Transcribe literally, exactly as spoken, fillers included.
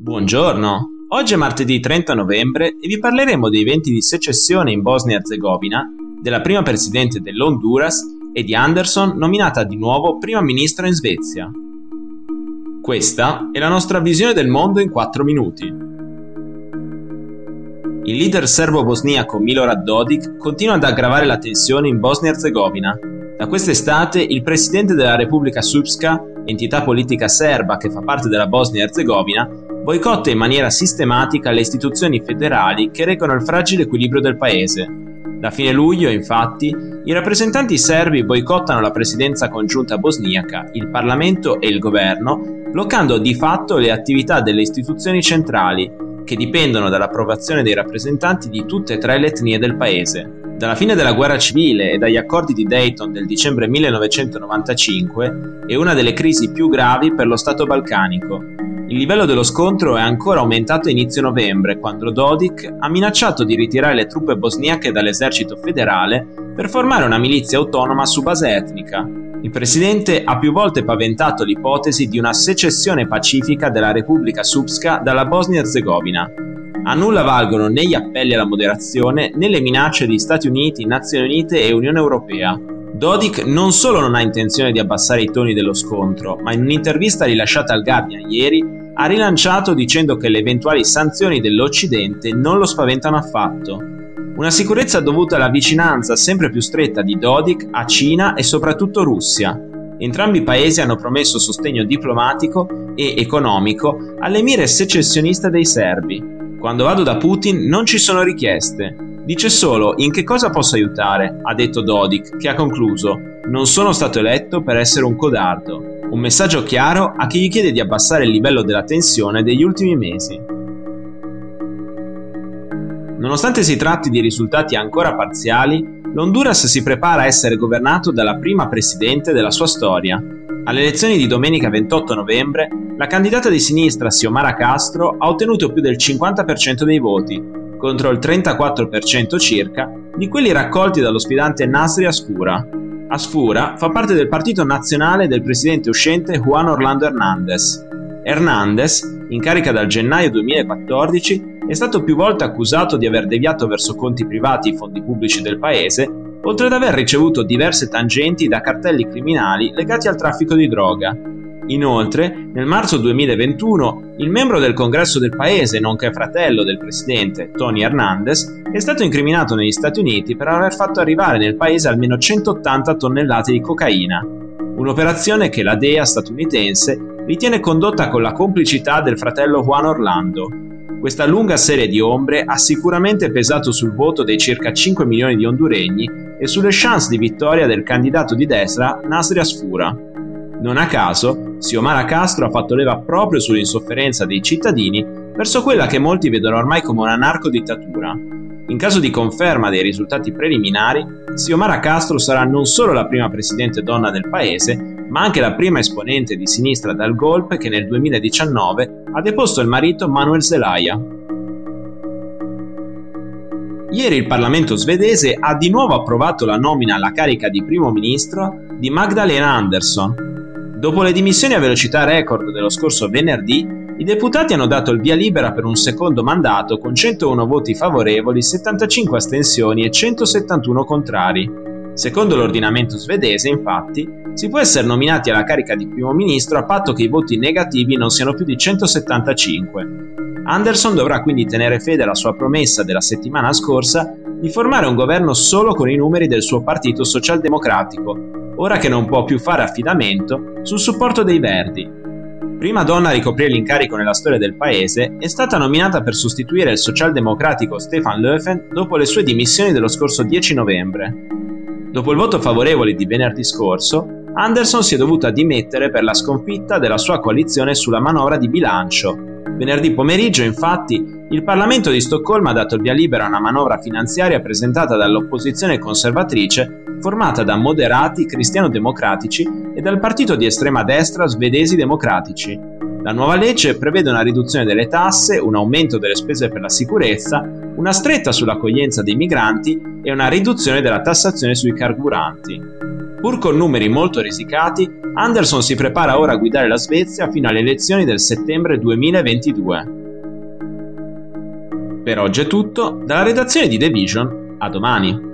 Buongiorno, oggi è martedì trenta novembre e vi parleremo dei venti di secessione in Bosnia e Erzegovina, della prima presidente dell'Honduras e di Andersson nominata di nuovo prima ministra in Svezia. Questa è la nostra visione del mondo in quattro minuti. Il leader serbo-bosniaco Milorad Dodik continua ad aggravare la tensione in Bosnia e Erzegovina. Da quest'estate il presidente della Repubblica Srpska, entità politica serba che fa parte della Bosnia e Erzegovina, boicotta in maniera sistematica le istituzioni federali che reggono il fragile equilibrio del paese. Da fine luglio, infatti, i rappresentanti serbi boicottano la presidenza congiunta bosniaca, il Parlamento e il governo, bloccando di fatto le attività delle istituzioni centrali, che dipendono dall'approvazione dei rappresentanti di tutte e tre le etnie del paese. Dalla fine della guerra civile e dagli accordi di Dayton del dicembre millenovecentonovantacinque è una delle crisi più gravi per lo Stato balcanico. Il livello dello scontro è ancora aumentato a inizio novembre, quando Dodik ha minacciato di ritirare le truppe bosniache dall'esercito federale per formare una milizia autonoma su base etnica. Il presidente ha più volte paventato l'ipotesi di una secessione pacifica della Repubblica Srpska dalla Bosnia e Erzegovina. A nulla valgono né gli appelli alla moderazione né le minacce di Stati Uniti, Nazioni Unite e Unione Europea. Dodik non solo non ha intenzione di abbassare i toni dello scontro, ma in un'intervista rilasciata al Guardian ieri ha rilanciato dicendo che le eventuali sanzioni dell'Occidente non lo spaventano affatto. Una sicurezza dovuta alla vicinanza sempre più stretta di Dodik a Cina e soprattutto Russia. Entrambi i paesi hanno promesso sostegno diplomatico e economico alle mire secessioniste dei serbi. Quando vado da Putin non ci sono richieste. Dice solo in che cosa posso aiutare, ha detto Dodik, che ha concluso: non sono stato eletto per essere un codardo. Un messaggio chiaro a chi gli chiede di abbassare il livello della tensione degli ultimi mesi. Nonostante si tratti di risultati ancora parziali, l'Honduras si prepara a essere governato dalla prima presidente della sua storia. Alle elezioni di domenica ventotto novembre, la candidata di sinistra Xiomara Castro ha ottenuto più del cinquanta per cento dei voti, contro il trentaquattro per cento circa di quelli raccolti dallo sfidante Nasri Asfura. Asfura fa parte del partito nazionale del presidente uscente Juan Orlando Hernández. Hernández, in carica dal gennaio duemilaquattordici, è stato più volte accusato di aver deviato verso conti privati i fondi pubblici del paese, oltre ad aver ricevuto diverse tangenti da cartelli criminali legati al traffico di droga. Inoltre, nel marzo duemilaventuno, il membro del Congresso del paese, nonché fratello del presidente, Tony Hernandez, è stato incriminato negli Stati Uniti per aver fatto arrivare nel paese almeno centottanta tonnellate di cocaina, un'operazione che la D E A statunitense ritiene condotta con la complicità del fratello Juan Orlando. Questa lunga serie di ombre ha sicuramente pesato sul voto dei circa cinque milioni di honduregni e sulle chance di vittoria del candidato di destra Nasri Asfura. Non a caso, Xiomara Castro ha fatto leva proprio sull'insofferenza dei cittadini verso quella che molti vedono ormai come una narcodittatura. In caso di conferma dei risultati preliminari, Xiomara Castro sarà non solo la prima presidente donna del paese, ma anche la prima esponente di sinistra dal golpe che nel duemiladiciannove ha deposto il marito Manuel Zelaya. Ieri il Parlamento svedese ha di nuovo approvato la nomina alla carica di primo ministro di Magdalena Andersson. Dopo le dimissioni a velocità record dello scorso venerdì, i deputati hanno dato il via libera per un secondo mandato con centouno voti favorevoli, settantacinque astensioni e centosettantuno contrari. Secondo l'ordinamento svedese, infatti, si può essere nominati alla carica di primo ministro a patto che i voti negativi non siano più di centosettantacinque. Andersson dovrà quindi tenere fede alla sua promessa della settimana scorsa di formare un governo solo con i numeri del suo partito socialdemocratico, ora che non può più fare affidamento sul supporto dei Verdi. Prima donna a ricoprire l'incarico nella storia del paese, è stata nominata per sostituire il socialdemocratico Stefan Löfven dopo le sue dimissioni dello scorso dieci novembre. Dopo il voto favorevole di venerdì scorso, Andersson si è dovuta dimettere per la sconfitta della sua coalizione sulla manovra di bilancio. Venerdì pomeriggio, infatti, il Parlamento di Stoccolma ha dato il via libera a una manovra finanziaria presentata dall'opposizione conservatrice, formata da moderati cristiano-democratici e dal partito di estrema destra svedesi democratici. La nuova legge prevede una riduzione delle tasse, un aumento delle spese per la sicurezza, una stretta sull'accoglienza dei migranti e una riduzione della tassazione sui carburanti. Pur con numeri molto risicati, Andersson si prepara ora a guidare la Svezia fino alle elezioni del settembre duemilaventidue. Per oggi è tutto, dalla redazione di The Vision, a domani!